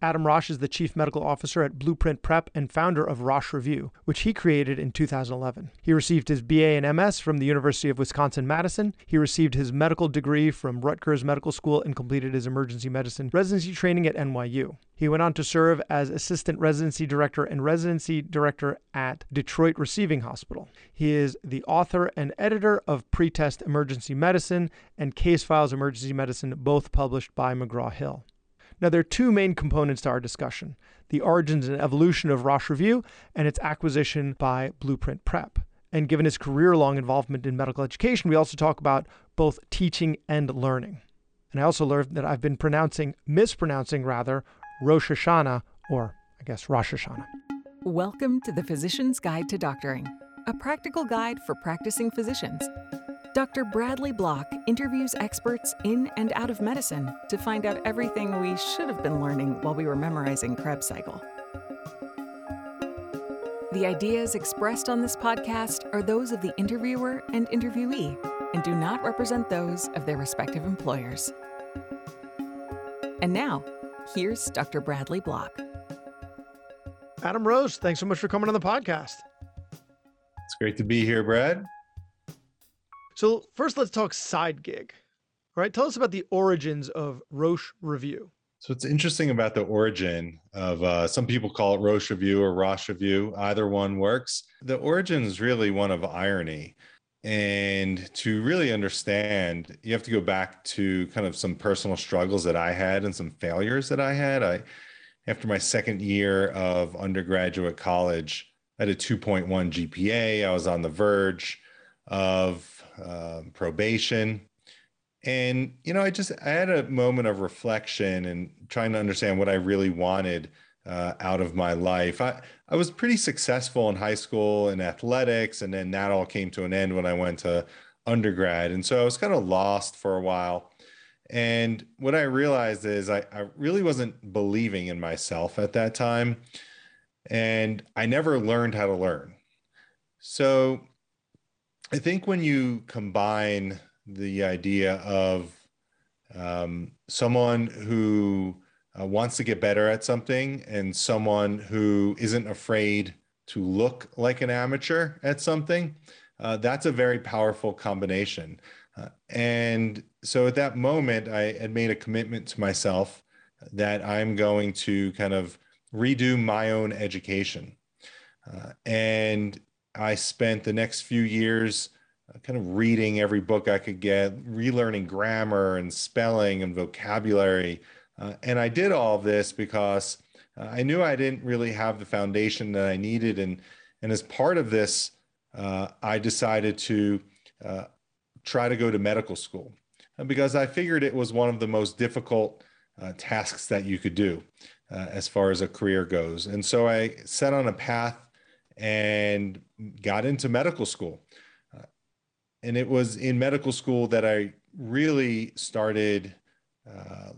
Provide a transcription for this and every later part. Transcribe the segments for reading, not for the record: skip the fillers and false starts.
Adam Rosh is the Chief Medical Officer at Blueprint Prep and founder of Rosh Review, which he created in 2011. He received his BA and MS from the University of Wisconsin-Madison. He received his medical degree from Rutgers Medical School and completed his emergency medicine residency training at NYU. He went on to serve as Assistant Residency Director and Residency Director at Detroit Receiving Hospital. He is the author and editor of Pretest Emergency Medicine and Case Files Emergency Medicine, both published by McGraw-Hill. Now, there are two main components to our discussion: the origins and evolution of Rosh Review and its acquisition by Blueprint Prep. And given his career-long involvement in medical education, we also talk about both teaching and learning. And I also learned that I've been mispronouncing Rosh Hashanah, or I guess Rosh Hashanah. Welcome to the Physician's Guide to Doctoring, a practical guide for practicing physicians. Dr. Bradley Block interviews experts in and out of medicine to find out everything we should have been learning while we were memorizing Krebs cycle. The ideas expressed on this podcast are those of the interviewer and interviewee and do not represent those of their respective employers. And now, here's Dr. Bradley Block. Adam Rosh, thanks so much for coming on the podcast. It's great to be here, Brad. So first, let's talk side gig. All right, tell us about the origins of Rosh Review. So it's interesting about the origin of some people call it Rosh Review or Rosh Review. Either one works. The origin is really one of irony. And to really understand, you have to go back to kind of some personal struggles that I had and some failures that I had. After my second year of undergraduate college, I had a 2.1 GPA. I was on the verge of probation. And, you know, I had a moment of reflection and trying to understand what I really wanted out of my life. I was pretty successful in high school in athletics, and then that all came to an end when I went to undergrad. And so I was kind of lost for a while. And what I realized is I really wasn't believing in myself at that time. And I never learned how to learn. So I think when you combine the idea of someone who wants to get better at something and someone who isn't afraid to look like an amateur at something, that's a very powerful combination. And so at that moment, I had made a commitment to myself that I'm going to kind of redo my own education. And I spent the next few years kind of reading every book I could get, relearning grammar and spelling and vocabulary. And I did all of this because I knew I didn't really have the foundation that I needed. And as part of this, I decided to try to go to medical school because I figured it was one of the most difficult tasks that you could do as far as a career goes. And so I set on a path and got into medical school. And it was in medical school that I really started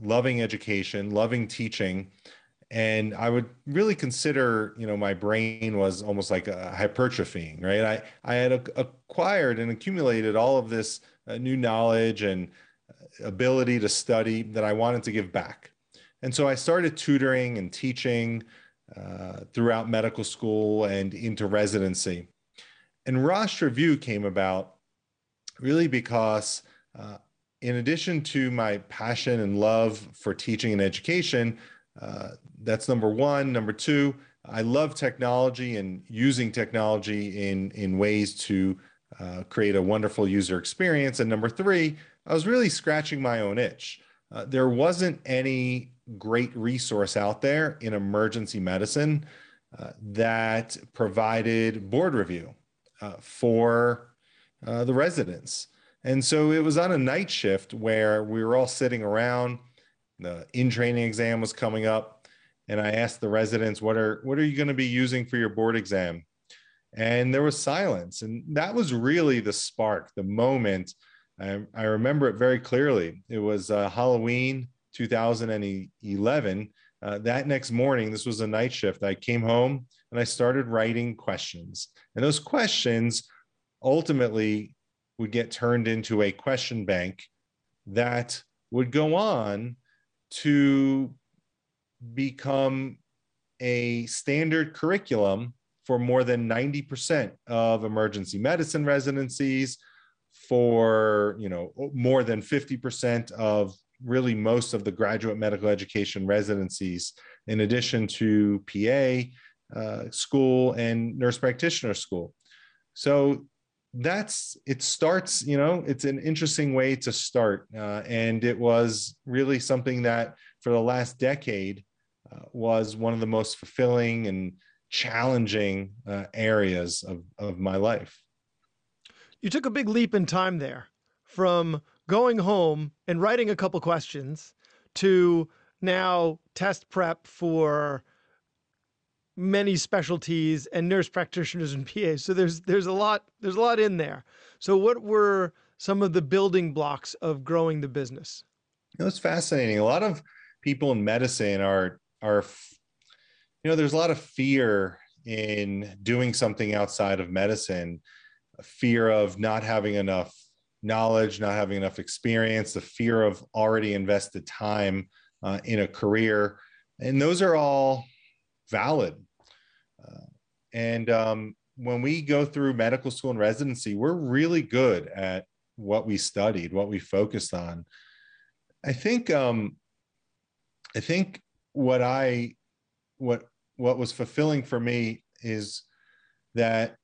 loving education, loving teaching. And I would really consider, you know, my brain was almost like a hypertrophying, right? I had acquired and accumulated all of this new knowledge and ability to study that I wanted to give back. And so I started tutoring and teaching throughout medical school and into residency. And Rosh Review came about really because in addition to my passion and love for teaching and education, that's number one. Number two, I love technology and using technology in ways to create a wonderful user experience. And number three, I was really scratching my own itch. There wasn't any great resource out there in emergency medicine that provided board review for the residents. And so it was on a night shift where we were all sitting around, the in-training exam was coming up, and I asked the residents, what are you going to be using for your board exam? And there was silence. And that was really the spark, the moment. I remember it very clearly. It was Halloween 2011. That next morning, this was a night shift. I came home and I started writing questions. And those questions ultimately would get turned into a question bank that would go on to become a standard curriculum for more than 90% of emergency medicine residencies, for, you know, more than 50% of really most of the graduate medical education residencies, in addition to PA school and nurse practitioner school. So that's, it starts, you know, it's an interesting way to start. And it was really something that for the last decade was one of the most fulfilling and challenging areas of my life. You took a big leap in time there from going home and writing a couple questions to now test prep for many specialties and nurse practitioners and PAs. So there's a lot in there. So what were some of the building blocks of growing the business? It was fascinating. A lot of people in medicine are, you know, there's a lot of fear in doing something outside of medicine, a fear of not having enough knowledge, not having enough experience, the fear of already invested time in a career. And those are all valid. When we go through medical school and residency, we're really good at what we studied, what we focused on. I think what was fulfilling for me is that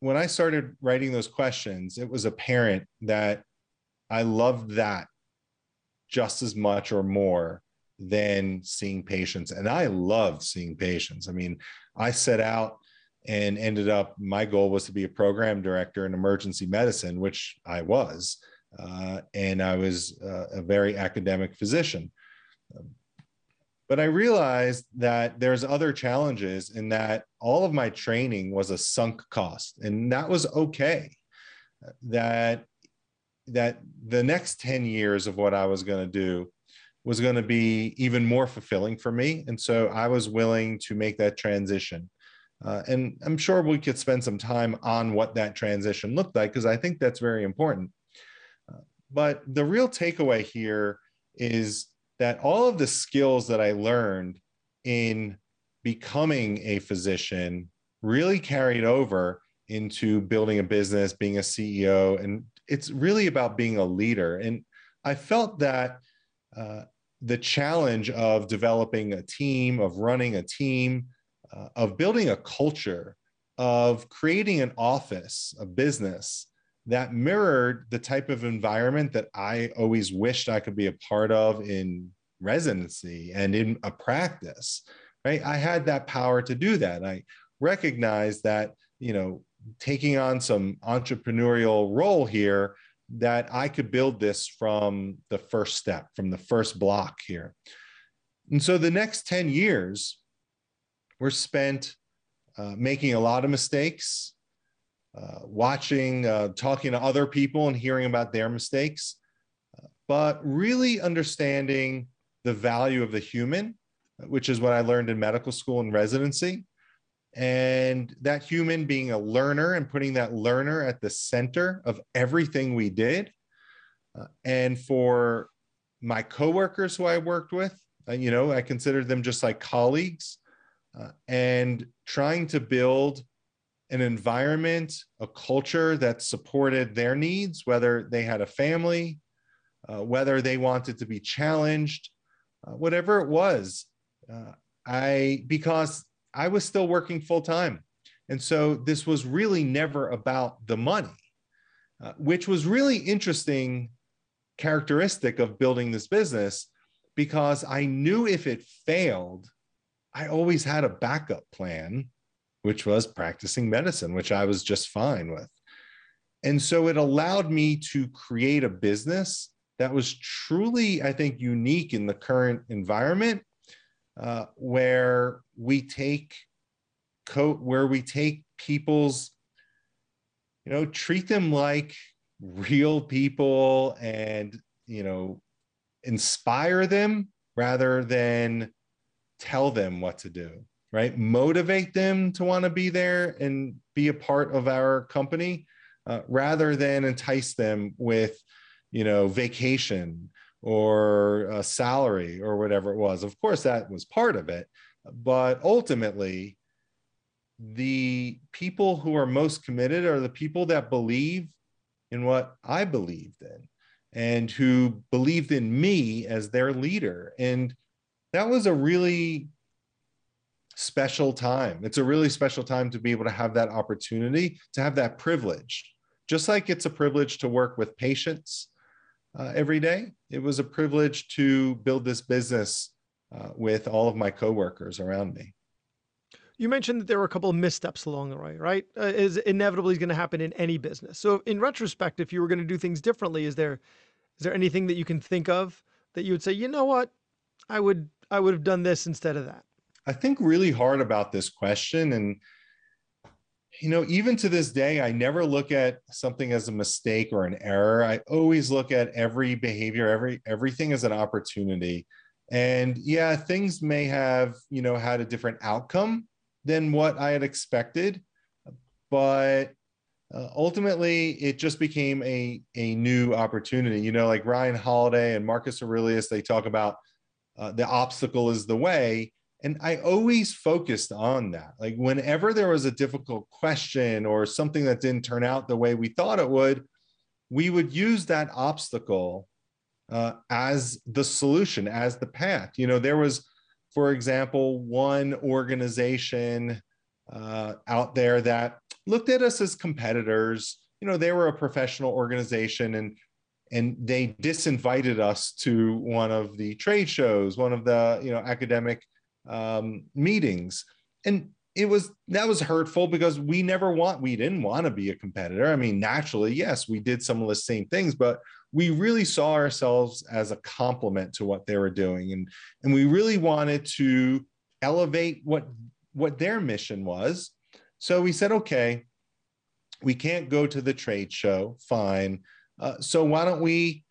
when I started writing those questions, it was apparent that I loved that just as much or more than seeing patients. And I loved seeing patients. I mean, I set out and ended up, my goal was to be a program director in emergency medicine, which I was. And I was a very academic physician. But I realized that there's other challenges in that all of my training was a sunk cost, and that was okay. That the next 10 years of what I was going to do was going to be even more fulfilling for me. And so I was willing to make that transition. And I'm sure we could spend some time on what that transition looked like, because I think that's very important. But the real takeaway here is that all of the skills that I learned in becoming a physician really carried over into building a business, being a CEO. And it's really about being a leader. And I felt that the challenge of developing a team, of running a team, of building a culture, of creating an office, a business that mirrored the type of environment that I always wished I could be a part of in residency and in a practice, right? I had that power to do that. I recognized that, you know, taking on some entrepreneurial role here, that I could build this from the first step, from the first block here. And so the next 10 years were spent making a lot of mistakes, watching, talking to other people and hearing about their mistakes, but really understanding the value of the human, which is what I learned in medical school and residency. And that human being a learner and putting that learner at the center of everything we did. And for my coworkers who I worked with, you know, I considered them just like colleagues, and trying to build an environment, a culture that supported their needs, whether they had a family, whether they wanted to be challenged, whatever it was, because I was still working full time. And so this was really never about the money, which was really interesting characteristic of building this business, because I knew if it failed, I always had a backup plan, which was practicing medicine, which I was just fine with. And so it allowed me to create a business that was truly, I think, unique in the current environment, where we take people's, you know, treat them like real people and, you know, inspire them rather than tell them what to do. Right? Motivate them to want to be there and be a part of our company, rather than entice them with, you know, vacation or a salary or whatever it was. Of course, that was part of it. But ultimately, the people who are most committed are the people that believe in what I believed in and who believed in me as their leader. And that was a really special time. It's a really special time to be able to have that opportunity, to have that privilege. Just like it's a privilege to work with patients every day, it was a privilege to build this business with all of my coworkers around me. You mentioned that there were a couple of missteps along the way, right? Is inevitably going to happen in any business. So in retrospect, if you were going to do things differently, is there anything that you can think of that you would say, you know what, I would have done this instead of that? I think really hard about this question. And, you know, even to this day, I never look at something as a mistake or an error. I always look at every behavior, everything as an opportunity. And yeah, things may have, you know, had a different outcome than what I had expected, but ultimately it just became a new opportunity. You know, like Ryan Holiday and Marcus Aurelius, they talk about the obstacle is the way. And I always focused on that. Like whenever there was a difficult question or something that didn't turn out the way we thought it would, we would use that obstacle as the solution, as the path. You know, there was, for example, one organization out there that looked at us as competitors. You know, they were a professional organization, and they disinvited us to one of the trade shows, one of the, you know, academic meetings. And that was hurtful because we didn't want to be a competitor. I mean, naturally, yes, we did some of the same things, but we really saw ourselves as a complement to what they were doing. And we really wanted to elevate what their mission was. So we said, okay, we can't go to the trade show. Fine. So why don't we,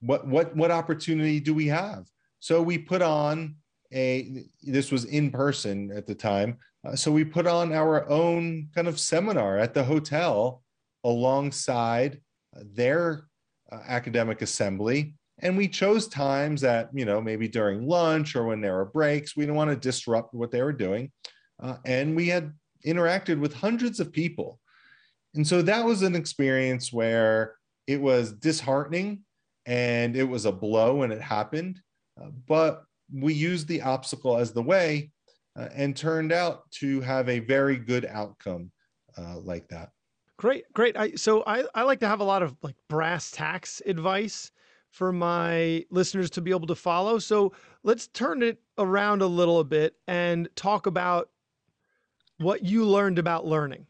what opportunity do we have? So we put on this was in person at the time. So we put on our own kind of seminar at the hotel alongside their academic assembly. And we chose times that, you know, maybe during lunch or when there were breaks. We didn't want to disrupt what they were doing. And we had interacted with hundreds of people. And so that was an experience where it was disheartening and it was a blow when it happened. But we used the obstacle as the way and turned out to have a very good outcome like that. Great. So I like to have a lot of like brass tacks advice for my listeners to be able to follow. So let's turn it around a little bit and talk about what you learned about learning,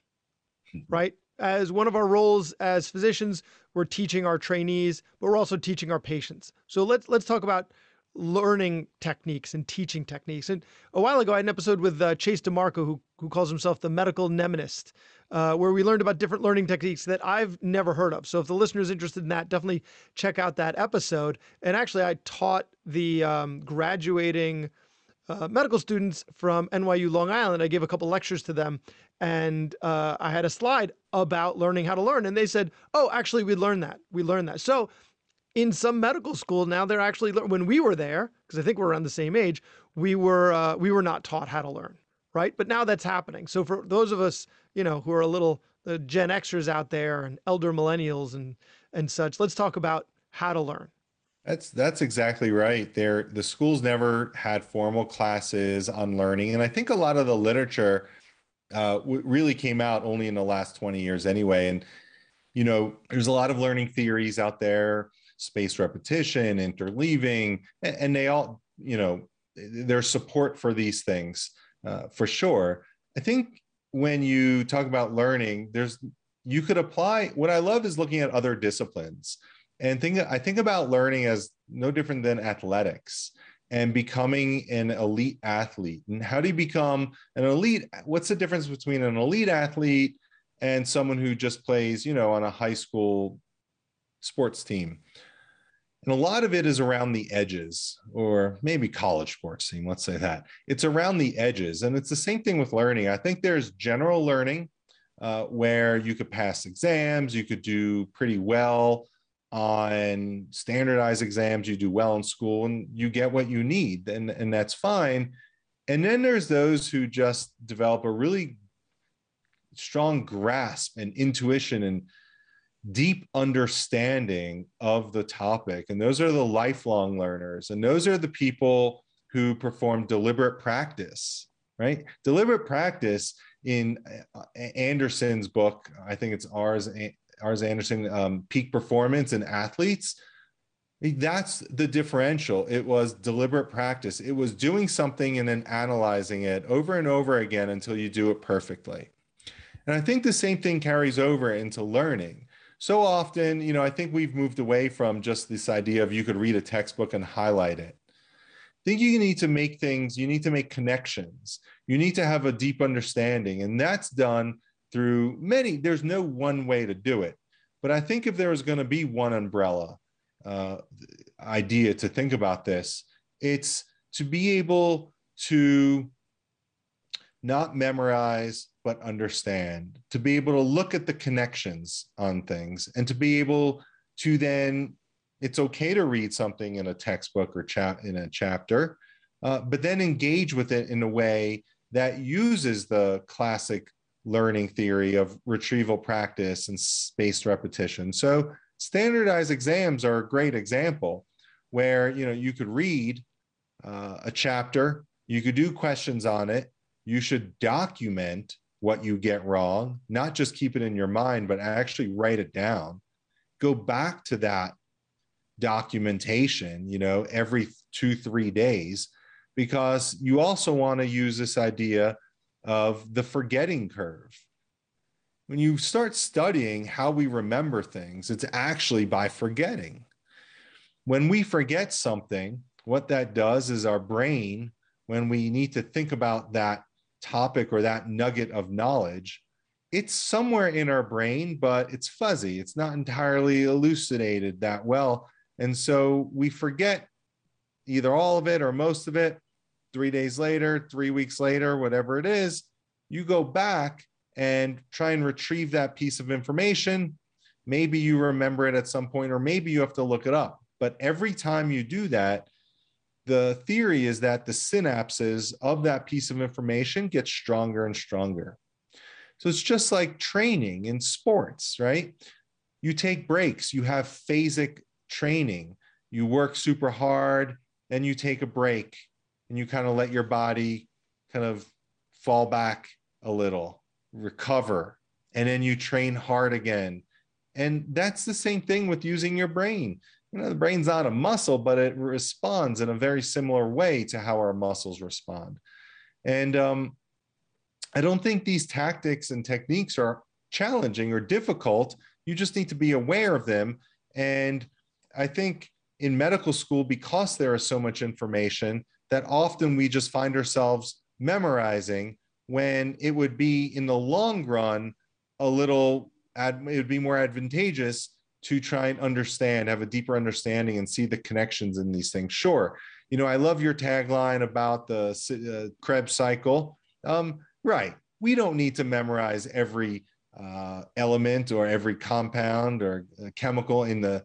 right? As one of our roles as physicians, we're teaching our trainees, but we're also teaching our patients. So let's talk about learning techniques and teaching techniques. And a while ago, I had an episode with Chase DeMarco, who calls himself the medical mnemonist, where we learned about different learning techniques that I've never heard of. So if the listener is interested in that, definitely check out that episode. And actually, I taught the graduating medical students from NYU Long Island. I gave a couple lectures to them, and I had a slide about learning how to learn. And they said, oh, actually, we learned that. So in some medical school now, they're actually, when we were there, because I think we're around the same age, we were not taught how to learn, right? But now that's happening. So for those of us, you know, who are a little Gen Xers out there and elder millennials and such, let's talk about how to learn. That's exactly right. The schools never had formal classes on learning, and I think a lot of the literature really came out only in the last 20 years anyway. And you know, there's a lot of learning theories out there. Spaced repetition, interleaving, and they all, you know, their support for these things for sure. I think when you talk about learning, you could apply. What I love is looking at other disciplines, and I think about learning as no different than athletics and becoming an elite athlete. And how do you become an elite? What's the difference between an elite athlete and someone who just plays, you know, on a high school sports team? And a lot of it is around the edges, or maybe college sports team, let's say that. It's around the edges. And it's the same thing with learning. I think there's general learning where you could pass exams, you could do pretty well on standardized exams, you do well in school and you get what you need, and that's fine. And then there's those who just develop a really strong grasp and intuition and deep understanding of the topic. And those are the lifelong learners. And those are the people who perform deliberate practice, right? Deliberate practice in Anderson's book, I think it's ours Anderson, Peak Performance in Athletes. That's the differential. It was deliberate practice. It was doing something and then analyzing it over and over again until you do it perfectly. And I think the same thing carries over into learning. So often, you know, I think we've moved away from just this idea of you could read a textbook and highlight it. I think you need to make things, you need to make connections. You need to have a deep understanding, and that's done through many. There's no one way to do it. But I think if there was going to be one umbrella idea to think about this, it's to be able to not memorize, but understand, to be able to look at the connections on things, and to be able to then, it's okay to read something in a textbook or in a chapter, but then engage with it in a way that uses the classic learning theory of retrieval practice and spaced repetition. So standardized exams are a great example where, you know, you could read a chapter, you could do questions on it, you should document what you get wrong, not just keep it in your mind, but actually write it down. Go back to that documentation, you know, every 2-3 days, because you also want to use this idea of the forgetting curve. When you start studying how we remember things, it's actually by forgetting. When we forget something, what that does is our brain, when we need to think about that topic or that nugget of knowledge, it's somewhere in our brain, but it's fuzzy. It's not entirely elucidated that well. And so we forget either all of it or most of it. 3 days later, 3 weeks later, whatever it is, you go back and try and retrieve that piece of information. Maybe you remember it at some point, or maybe you have to look it up. But every time you do that, the theory is that the synapses of that piece of information get stronger and stronger. So it's just like training in sports, right? You take breaks, you have phasic training, you work super hard, then you take a break and you kind of let your body kind of fall back a little, recover, and then you train hard again. And that's the same thing with using your brain. You know, the brain's not a muscle, but it responds in a very similar way to how our muscles respond. And I don't think these tactics and techniques are challenging or difficult. You just need to be aware of them. And I think in medical school, because there is so much information, that often we just find ourselves memorizing, when it would be in the long run it would be more advantageous to try and understand, have a deeper understanding and see the connections in these things. Sure. You know, I love your tagline about the Krebs cycle. Right. We don't need to memorize every element or every compound or chemical in the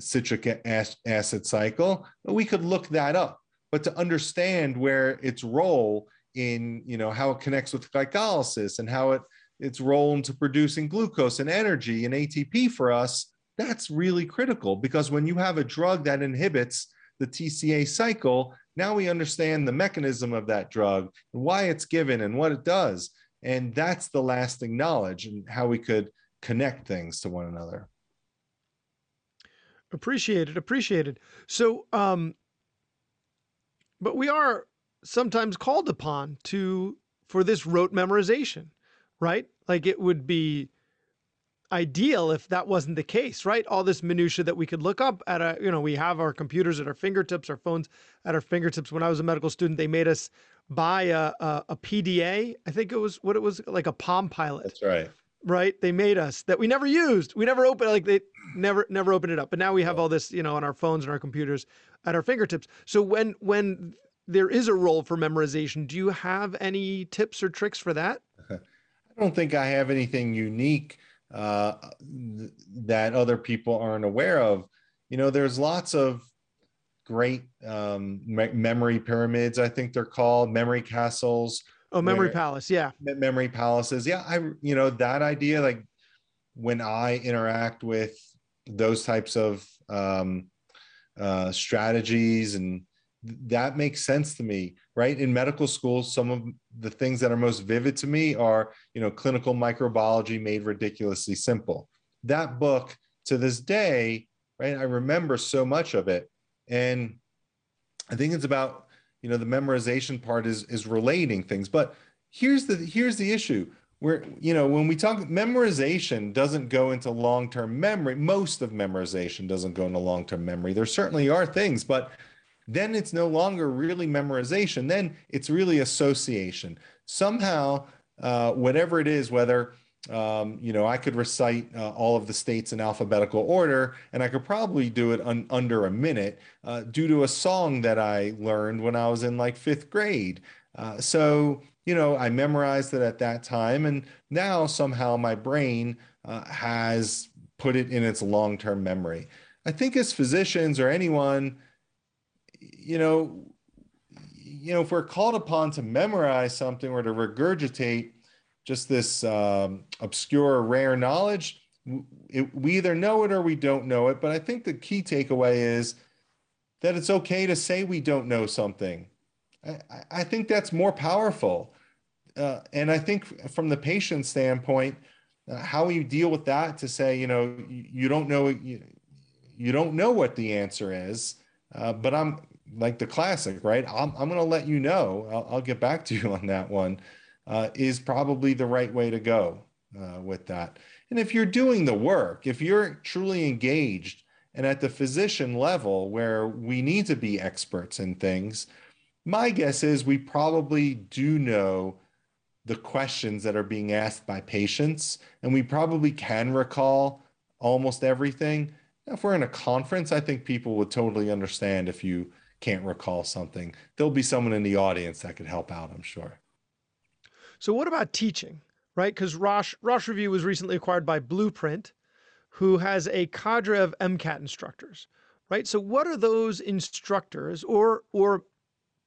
citric acid cycle. We could look that up, but to understand where its role in, you know, how it connects with glycolysis and how its role into producing glucose and energy and ATP for us, that's really critical, because when you have a drug that inhibits the TCA cycle, now we understand the mechanism of that drug and why it's given and what it does. And that's the lasting knowledge and how we could connect things to one another. Appreciated, appreciated. So, but we are sometimes called upon for this rote memorization, right? Like, it would be ideal if that wasn't the case, right? All this minutia that we could look up at we have our computers at our fingertips, our phones at our fingertips. When I was a medical student, they made us buy a PDA. I think it was like a Palm Pilot. That's right. Right. They made us that we never used. We never opened, like they never opened it up. But now we have all this, you know, on our phones and our computers at our fingertips. So when there is a role for memorization, do you have any tips or tricks for that? I don't think I have anything unique. that other people aren't aware of. You know, there's lots of great memory pyramids, I think they're called, memory castles. Oh, memory palace. Yeah. Memory palaces. Yeah. You know, that idea, like when I interact with those types of strategies, and that makes sense to me, right? In medical school, some of the things that are most vivid to me are, you know, Clinical Microbiology Made Ridiculously Simple. That book to this day, right? I remember so much of it. And I think it's about, you know, the memorization part is relating things, but here's the issue where, you know, when we talk, memorization doesn't go into long-term memory. Most of memorization doesn't go into long-term memory. There certainly are things, but then it's no longer really memorization. Then it's really association. Somehow, whatever it is, whether, you know, I could recite all of the states in alphabetical order, and I could probably do it under a minute due to a song that I learned when I was in like 5th grade. So, you know, I memorized it at that time, and now somehow my brain has put it in its long-term memory. I think as physicians or anyone, you know, if we're called upon to memorize something or to regurgitate just this obscure, rare knowledge, we either know it or we don't know it. But I think the key takeaway is that it's okay to say we don't know something. I think that's more powerful. And I think from the patient standpoint, how we deal with that to say, you know, you don't know what the answer is, but I'm like the classic, right? I'm going to let you know. I'll get back to you on that one. Is probably the right way to go with that. And if you're doing the work, if you're truly engaged and at the physician level where we need to be experts in things, my guess is we probably do know the questions that are being asked by patients, and we probably can recall almost everything. If we're in a conference, I think people would totally understand if you can't recall something. There'll be someone in the audience that could help out, I'm sure. So what about teaching, right? Because Rosh Review was recently acquired by Blueprint, who has a cadre of MCAT instructors, right? So what are those instructors, or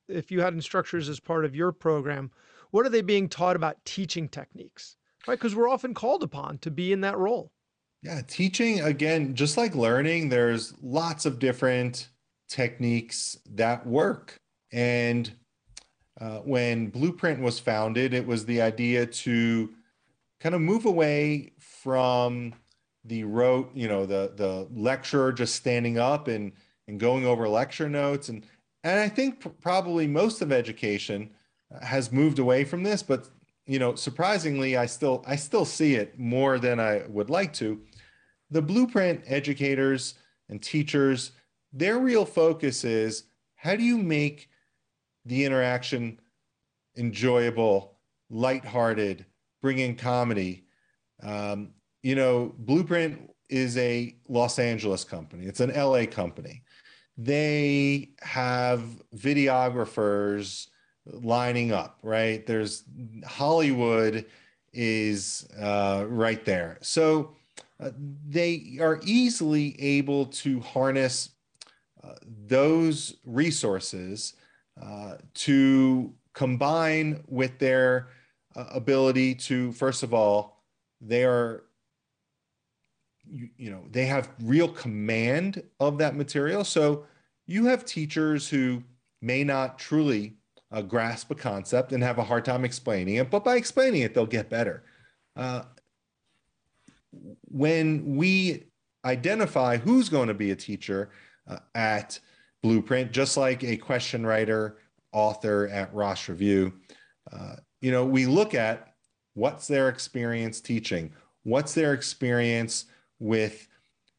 if you had instructors as part of your program, what are they being taught about teaching techniques, right? Because we're often called upon to be in that role. Yeah, teaching, again, just like learning, there's lots of different techniques that work. And when Blueprint was founded, it was the idea to kind of move away from the rote, you know, the lecturer just standing up and going over lecture notes. And I think probably most of education has moved away from this, but, you know, surprisingly, I still see it more than I would like to. The Blueprint educators and teachers, their real focus is, how do you make the interaction enjoyable, lighthearted, bring in comedy. You know, Blueprint is a Los Angeles company. It's an LA company. They have videographers lining up, right? There's Hollywood is right there. So they are easily able to harness those resources to combine with their ability to, first of all, they are, you know, they have real command of that material. So you have teachers who may not truly grasp a concept and have a hard time explaining it, but by explaining it, they'll get better. When we identify who's going to be a teacher at Blueprint, just like a question writer, author at Rosh Review, you know, we look at what's their experience teaching, what's their experience with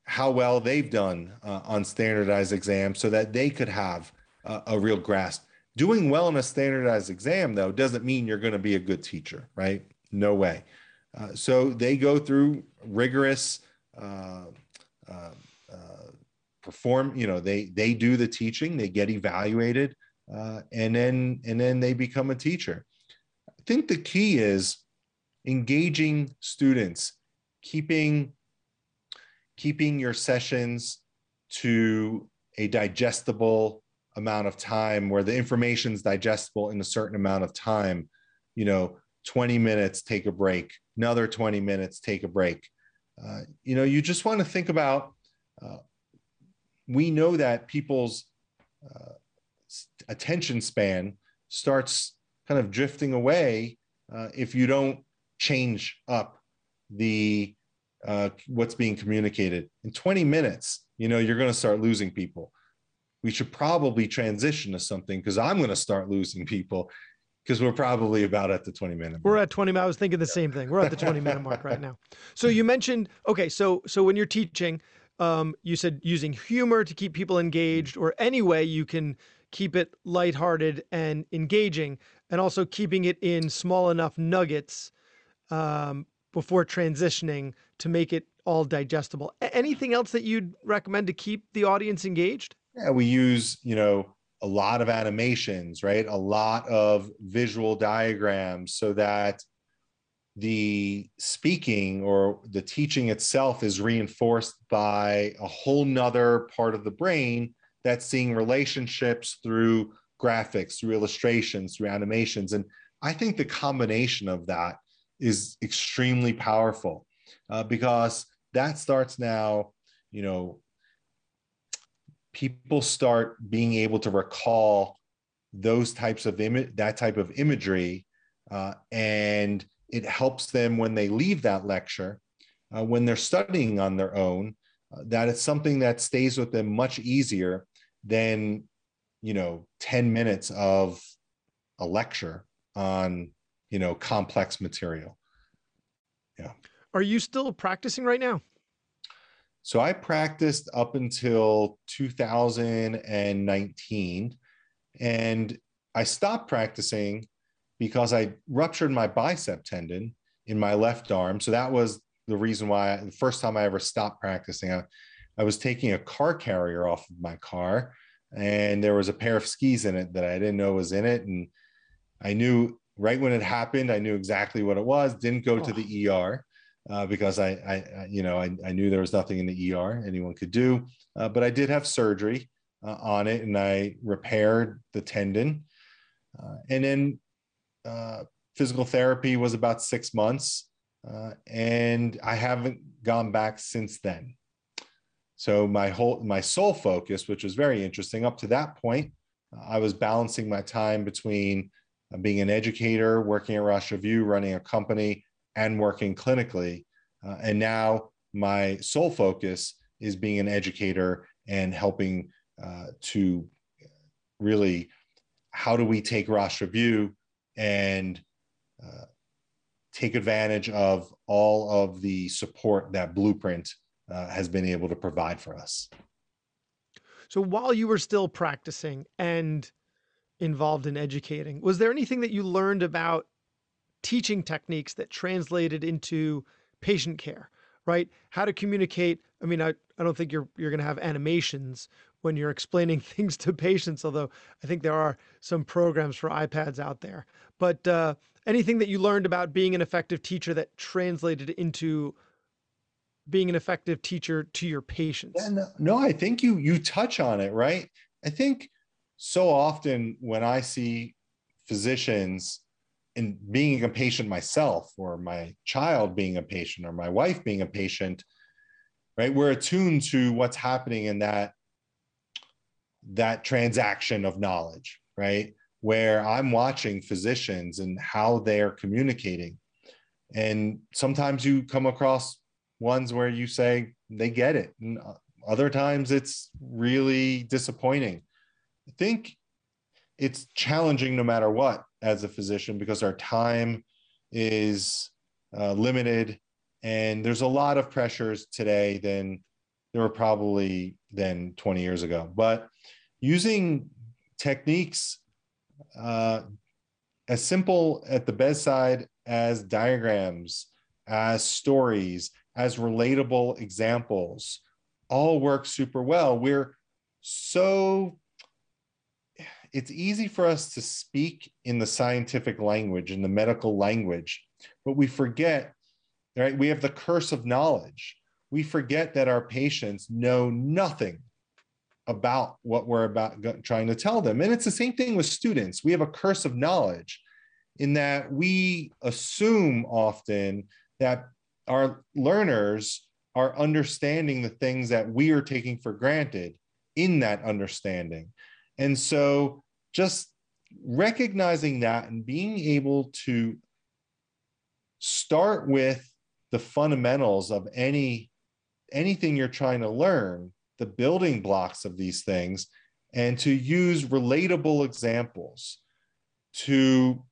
how well they've done on standardized exams so that they could have a real grasp. Doing well in a standardized exam, though, doesn't mean you're going to be a good teacher, right? No way. So they go through rigorous perform, you know, they do the teaching, they get evaluated, and then they become a teacher. I think the key is engaging students keeping your sessions to a digestible amount of time where the information's digestible in a certain amount of time, 20 minutes, take a break, another 20 minutes, take a break. You just want to think about, we know that people's attention span starts kind of drifting away if you don't change up the what's being communicated. In 20 minutes, you're going to start losing people. We should probably transition to something, because I'm going to start losing people because we're probably about at the 20-minute mark. We're at 20. I was thinking the same thing. We're at the 20-minute mark right now. So you mentioned, okay, so when you're teaching, you said using humor to keep people engaged, or any way you can keep it lighthearted and engaging, and also keeping it in small enough nuggets before transitioning to make it all digestible. Anything else that you'd recommend to keep the audience engaged? Yeah, we use, a lot of animations, right? A lot of visual diagrams, so that the speaking or the teaching itself is reinforced by a whole nother part of the brain that's seeing relationships through graphics, through illustrations, through animations. And I think the combination of that is extremely powerful because that starts now, people start being able to recall those types of imagery, and it helps them when they leave that lecture, when they're studying on their own, that it's something that stays with them much easier than, 10 minutes of a lecture on, complex material. Yeah. Are you still practicing right now? So I practiced up until 2019, and I stopped practicing because I ruptured my bicep tendon in my left arm. So that was the reason why the first time I ever stopped practicing. I was taking a car carrier off of my car, and there was a pair of skis in it that I didn't know was in it. And I knew right when it happened, I knew exactly what it was, didn't go to the ER. Because I knew there was nothing in the ER anyone could do, but I did have surgery on it, and I repaired the tendon. And then physical therapy was about 6 months, and I haven't gone back since then. So my sole focus, which was very interesting up to that point, I was balancing my time between being an educator, working at Rosh Review, running a company, and working clinically. And now my sole focus is being an educator and helping to really, how do we take Rosh Review and take advantage of all of the support that Blueprint has been able to provide for us. So while you were still practicing and involved in educating, was there anything that you learned about teaching techniques that translated into patient care, right? How to communicate. I mean, I don't think you're going to have animations when you're explaining things to patients, although I think there are some programs for iPads out there. But anything that you learned about being an effective teacher that translated into being an effective teacher to your patients? Yeah, no, I think you touch on it, right? I think so often when I see physicians, and being a patient myself, or my child being a patient, or my wife being a patient, right? We're attuned to what's happening in that transaction of knowledge, right? Where I'm watching physicians and how they're communicating. And sometimes you come across ones where you say they get it. And other times it's really disappointing. I think it's challenging no matter what as a physician, because our time is limited, and there's a lot of pressures today than there were probably then 20 years ago. But using techniques as simple at the bedside as diagrams, as stories, as relatable examples, all work super well. It's easy for us to speak in the scientific language, in the medical language, but we forget right? We have the curse of knowledge. We forget that our patients know nothing about what we're trying to tell them. And it's the same thing with students. We have a curse of knowledge in that we assume often that our learners are understanding the things that we are taking for granted in that understanding. And so just recognizing that and being able to start with the fundamentals of anything you're trying to learn, the building blocks of these things, and to use relatable examples to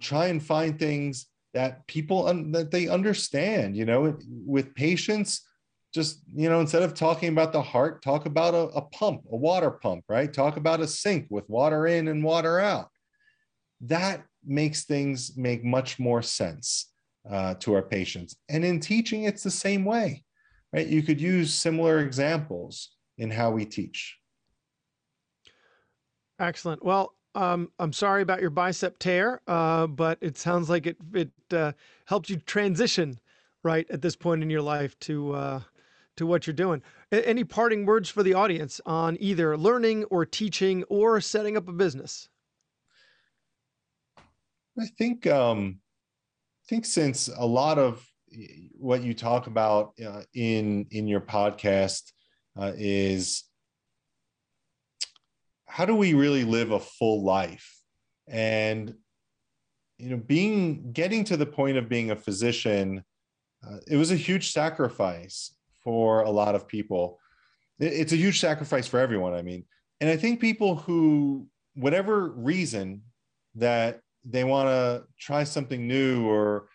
try and find things that people, that they understand, you know, with patients, just, you know, instead of talking about the heart, talk about a pump, a water pump, right? Talk about a sink with water in and water out. That makes things make much more sense to our patients. And in teaching, it's the same way, right? You could use similar examples in how we teach. Excellent. Well, I'm sorry about your bicep tear, but it sounds like it helped you transition right at this point in your life to what you're doing. Any parting words for the audience on either learning or teaching or setting up a business? I think since a lot of what you talk about in your podcast is how do we really live a full life? And, you know, getting to the point of being a physician, it was a huge sacrifice for a lot of people. It's a huge sacrifice for everyone, I mean. And I think people who, whatever reason that they want to try something new or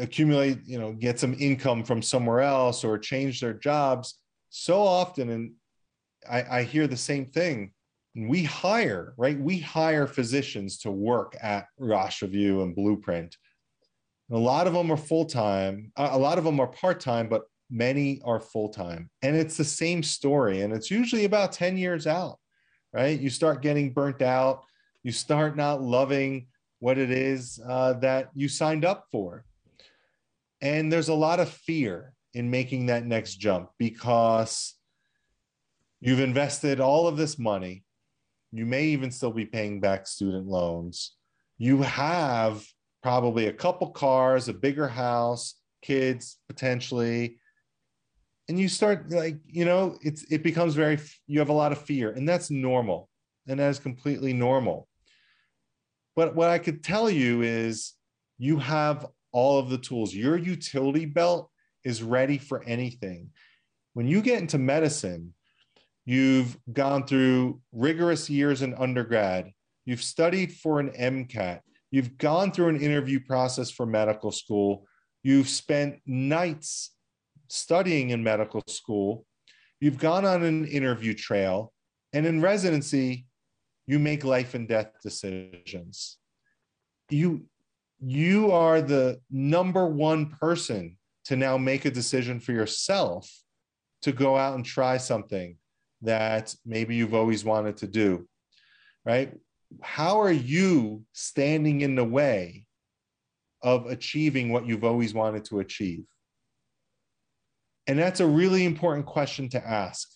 accumulate, you know, get some income from somewhere else or change their jobs, so often, and I hear the same thing, we hire, right? We hire physicians to work at Rosh Review and Blueprint. A lot of them are full-time, a lot of them are part-time, but many are full-time. And it's the same story. And it's usually about 10 years out, right? You start getting burnt out. You start not loving what it is that you signed up for. And there's a lot of fear in making that next jump because you've invested all of this money. You may even still be paying back student loans. You have probably a couple cars, a bigger house, kids potentially. And you start like, you know, it becomes you have a lot of fear, and that's normal. And that is completely normal. But what I could tell you is you have all of the tools. Your utility belt is ready for anything. When you get into medicine, you've gone through rigorous years in undergrad. You've studied for an MCAT. You've gone through an interview process for medical school. You've spent nights studying in medical school. You've gone on an interview trail. And in residency, you make life and death decisions. You are the number one person to now make a decision for yourself to go out and try something that maybe you've always wanted to do, right? How are you standing in the way of achieving what you've always wanted to achieve? And that's a really important question to ask.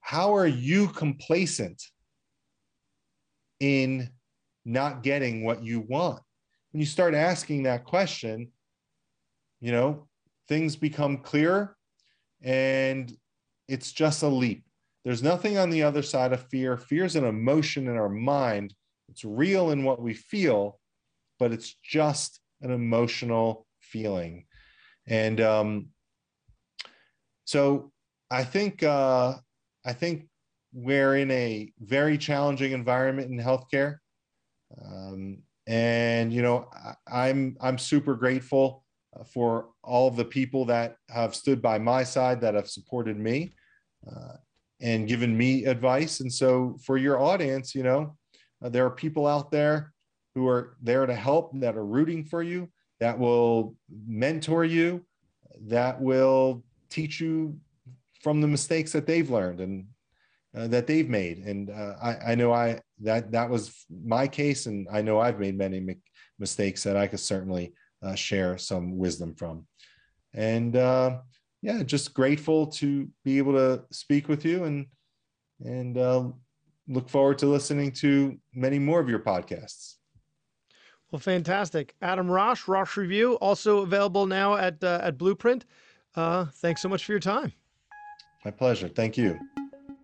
How are you complacent in not getting what you want? When you start asking that question, you know, things become clearer, and it's just a leap. There's nothing on the other side of fear. Fear is an emotion in our mind. It's real in what we feel, but it's just an emotional feeling. And so I think we're in a very challenging environment in healthcare. And, you know, I'm super grateful for all of the people that have stood by my side, that have supported me and given me advice. And so for your audience, you know, there are people out there who are there to help, that are rooting for you, that will mentor you, that will teach you from the mistakes that they've learned and that they've made. And I know that was my case, and I know I've made many mistakes that I could certainly share some wisdom from. And yeah, just grateful to be able to speak with you, and look forward to listening to many more of your podcasts. Well, fantastic. Adam Rosh, Rosh Review, also available now at Blueprint. Thanks so much for your time. My pleasure. Thank you.